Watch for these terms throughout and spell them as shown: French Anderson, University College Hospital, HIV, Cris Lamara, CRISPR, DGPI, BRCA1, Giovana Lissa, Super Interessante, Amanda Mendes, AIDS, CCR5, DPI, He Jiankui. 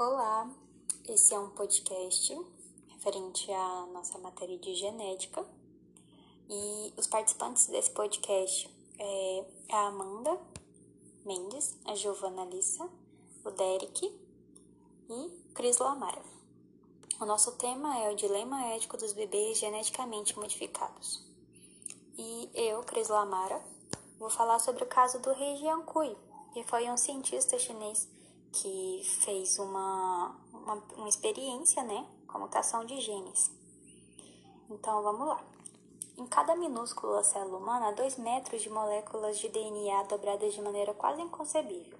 Olá, esse é um podcast referente à nossa matéria de genética e os participantes desse podcast é a Amanda Mendes, a Giovana Lissa, o Derek e Cris Lamara. O nosso tema é o dilema ético dos bebês geneticamente modificados. E eu, Cris Lamara, vou falar sobre o caso do He Jiankui, que foi um cientista chinês que fez uma experiência, comutação de genes. Então, vamos lá. Em cada minúscula célula humana, há 2 metros de moléculas de DNA dobradas de maneira quase inconcebível.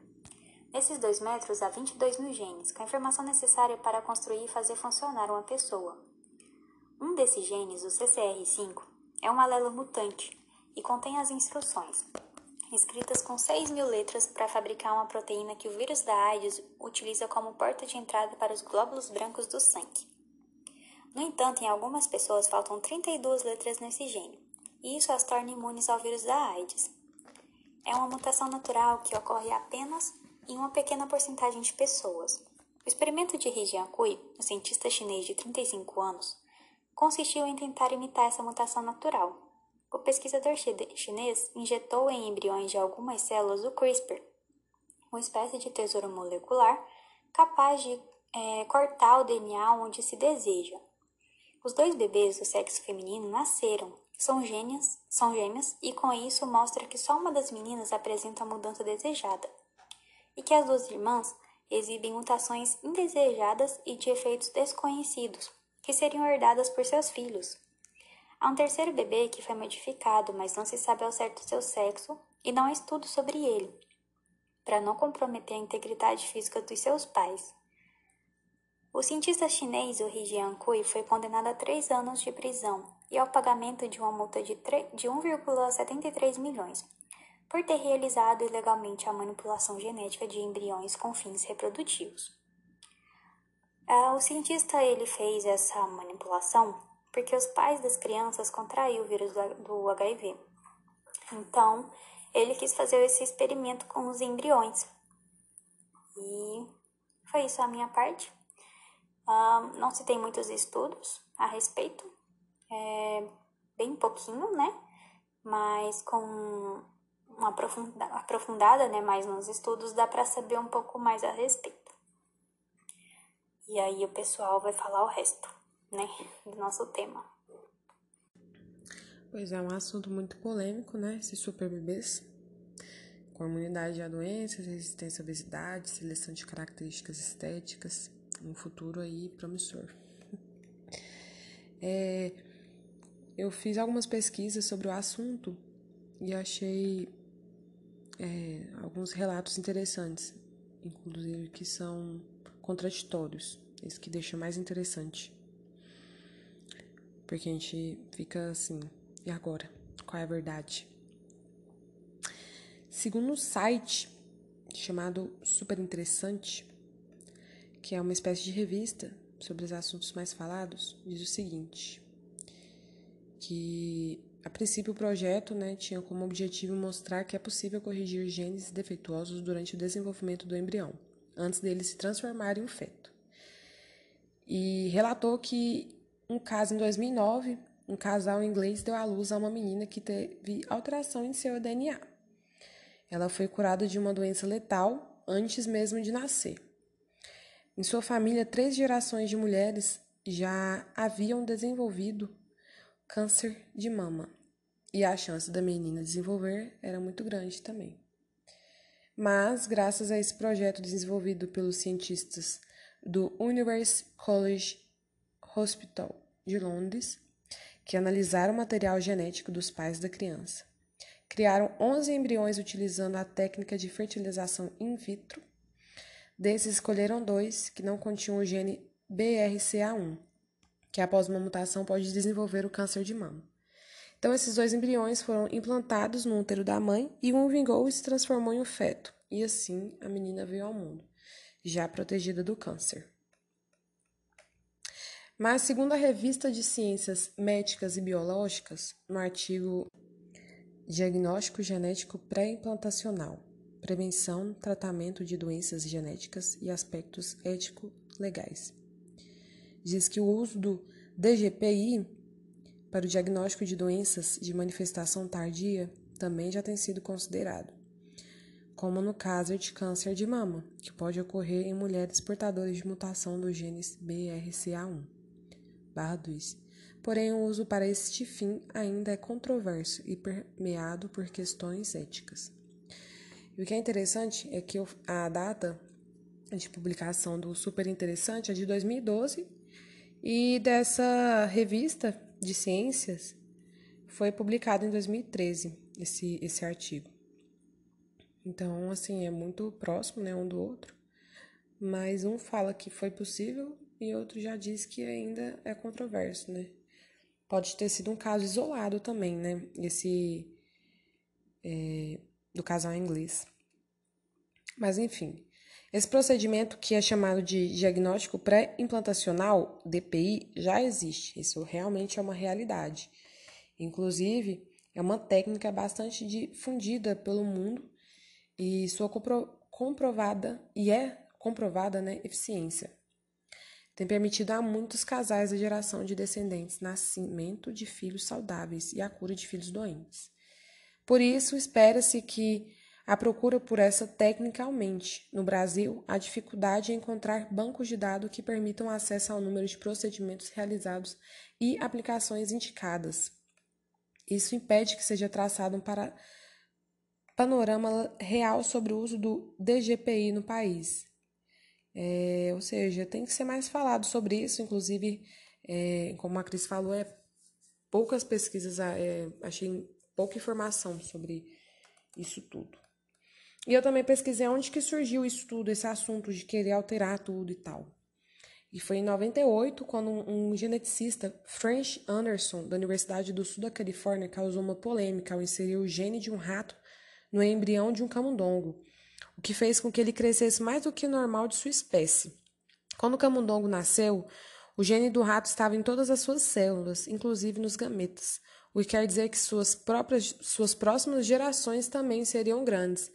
Nesses 2 metros, há 22 mil genes, com a informação necessária para construir e fazer funcionar uma pessoa. Um desses genes, o CCR5, é um alelo mutante e contém as instruções escritas com 6 mil letras para fabricar uma proteína que o vírus da AIDS utiliza como porta de entrada para os glóbulos brancos do sangue. No entanto, em algumas pessoas faltam 32 letras nesse gene, e isso as torna imunes ao vírus da AIDS. É uma mutação natural que ocorre apenas em uma pequena porcentagem de pessoas. O experimento de He Jiankui, um cientista chinês de 35 anos, consistiu em tentar imitar essa mutação natural. O pesquisador chinês injetou em embriões de algumas células o CRISPR, uma espécie de tesouro molecular capaz de cortar o DNA onde se deseja. Os 2 bebês do sexo feminino nasceram, são gêmeas, e com isso mostra que só uma das meninas apresenta a mudança desejada, e que as 2 irmãs exibem mutações indesejadas e de efeitos desconhecidos, que seriam herdadas por seus filhos. Há um terceiro bebê que foi modificado, mas não se sabe ao certo seu sexo e não há estudo sobre ele, para não comprometer a integridade física dos seus pais. O cientista chinês, o He Jiankui, foi condenado a 3 anos de prisão e ao pagamento de uma multa de 1,73 milhões, por ter realizado ilegalmente a manipulação genética de embriões com fins reprodutivos. O cientista ele fez essa manipulação porque os pais das crianças contraíram o vírus do HIV. Então, ele quis fazer esse experimento com os embriões. E foi isso a minha parte. Não se tem muitos estudos a respeito. Bem pouquinho, Mas com uma aprofundada mais nos estudos, dá para saber um pouco mais a respeito. E aí o pessoal vai falar o resto. Do nosso tema. Pois é, um assunto muito polêmico, esses super bebês, com imunidade a doenças, resistência à obesidade, seleção de características estéticas, um futuro aí promissor. Eu fiz algumas pesquisas sobre o assunto e achei alguns relatos interessantes, inclusive que são contraditórios, isso que deixa mais interessante. Porque a gente fica assim, e agora? Qual é a verdade? Segundo um site chamado Super Interessante, que é uma espécie de revista sobre os assuntos mais falados, diz o seguinte, que a princípio o projeto tinha como objetivo mostrar que é possível corrigir genes defeituosos durante o desenvolvimento do embrião, antes dele se transformar em um feto. E relatou que um caso em 2009, um casal inglês deu à luz a uma menina que teve alteração em seu DNA. Ela foi curada de uma doença letal antes mesmo de nascer. Em sua família, 3 gerações de mulheres já haviam desenvolvido câncer de mama. E a chance da menina desenvolver era muito grande também. Mas, graças a esse projeto desenvolvido pelos cientistas do University College Hospital de Londres, que analisaram o material genético dos pais da criança. Criaram 11 embriões utilizando a técnica de fertilização in vitro. Desses, escolheram 2 que não continham o gene BRCA1, que após uma mutação pode desenvolver o câncer de mama. Então, esses 2 embriões foram implantados no útero da mãe e um vingou e se transformou em um feto. E assim, a menina veio ao mundo, já protegida do câncer. Mas, segundo a revista de ciências médicas e biológicas, no artigo Diagnóstico Genético Pré-Implantacional, prevenção, tratamento de doenças genéticas e aspectos ético-legais. Diz que o uso do DGPI para o diagnóstico de doenças de manifestação tardia também já tem sido considerado, como no caso de câncer de mama, que pode ocorrer em mulheres portadoras de mutação dos genes BRCA1/2. Porém, o uso para este fim ainda é controverso e permeado por questões éticas. E o que é interessante é que a data de publicação do Super Interessante é de 2012, e dessa revista de ciências foi publicado em 2013 esse artigo. Então, assim, é muito próximo, né, um do outro, mas um fala que foi possível e outro já diz que ainda é controverso, né? Pode ter sido um caso isolado também, né, do casal inglês. Mas, enfim, esse procedimento que é chamado de diagnóstico pré-implantacional, DPI, já existe. Isso realmente é uma realidade. Inclusive, é uma técnica bastante difundida pelo mundo e sua comprovada, né, eficiência. Tem permitido a muitos casais a geração de descendentes, nascimento de filhos saudáveis e a cura de filhos doentes. Por isso, espera-se que a procura por essa técnica aumente. No Brasil, a dificuldade é encontrar bancos de dados que permitam acesso ao número de procedimentos realizados e aplicações indicadas. Isso impede que seja traçado um panorama real sobre o uso do DGPI no país. Ou seja, tem que ser mais falado sobre isso. Inclusive, como a Cris falou, poucas pesquisas, achei pouca informação sobre isso tudo. E eu também pesquisei onde que surgiu isso tudo, esse assunto de querer alterar tudo e tal. E foi em 98, quando um geneticista, French Anderson, da Universidade do Sul da Califórnia, causou uma polêmica ao inserir o gene de um rato no embrião de um camundongo, o que fez com que ele crescesse mais do que normal de sua espécie. Quando o camundongo nasceu, o gene do rato estava em todas as suas células, inclusive nos gametas, o que quer dizer que suas próximas gerações também seriam grandes.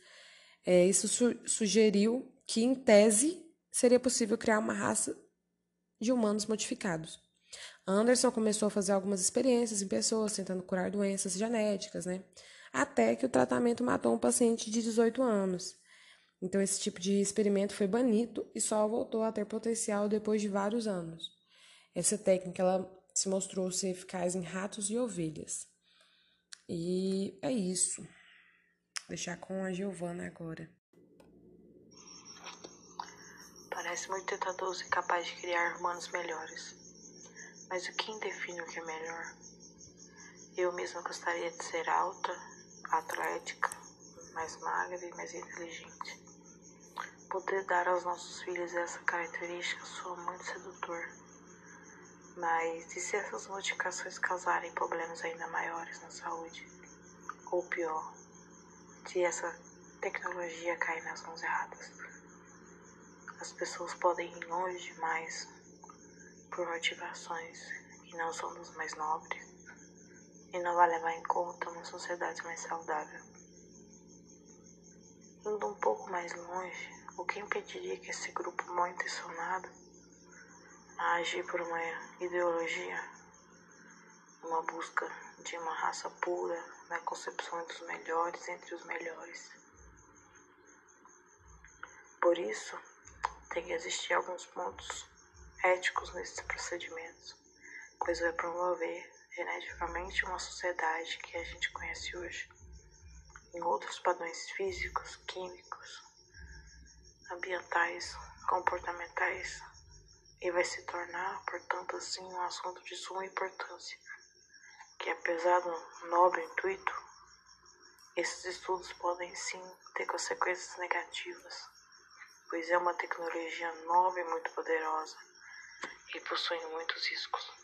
Isso sugeriu que, em tese, seria possível criar uma raça de humanos modificados. Anderson começou a fazer algumas experiências em pessoas, tentando curar doenças genéticas, né? Até que o tratamento matou um paciente de 18 anos. Então, esse tipo de experimento foi banido e só voltou a ter potencial depois de vários anos. Essa técnica ela se mostrou ser eficaz em ratos e ovelhas. E é isso. Vou deixar com a Giovana agora. Parece muito tentador ser capaz de criar humanos melhores. Mas quem define o que é melhor? Eu mesma gostaria de ser alta, atlética, mais magra e mais inteligente. Poder dar aos nossos filhos essa característica soa muito sedutor. Mas e se essas modificações causarem problemas ainda maiores na saúde? Ou pior, se essa tecnologia cair nas mãos erradas? As pessoas podem ir longe demais por motivações que não são das mais nobres. E não vai levar em conta uma sociedade mais saudável. Indo um pouco mais longe, o que impediria que esse grupo mal intencionado a agir por uma ideologia, uma busca de uma raça pura, na concepção dos melhores entre os melhores? Por isso, tem que existir alguns pontos éticos nesses procedimentos, pois vai promover geneticamente uma sociedade que a gente conhece hoje, em outros padrões físicos, químicos, ambientais, comportamentais, e vai se tornar, portanto, assim, um assunto de suma importância, que apesar do nobre intuito, esses estudos podem sim ter consequências negativas, pois é uma tecnologia nova e muito poderosa, e possui muitos riscos.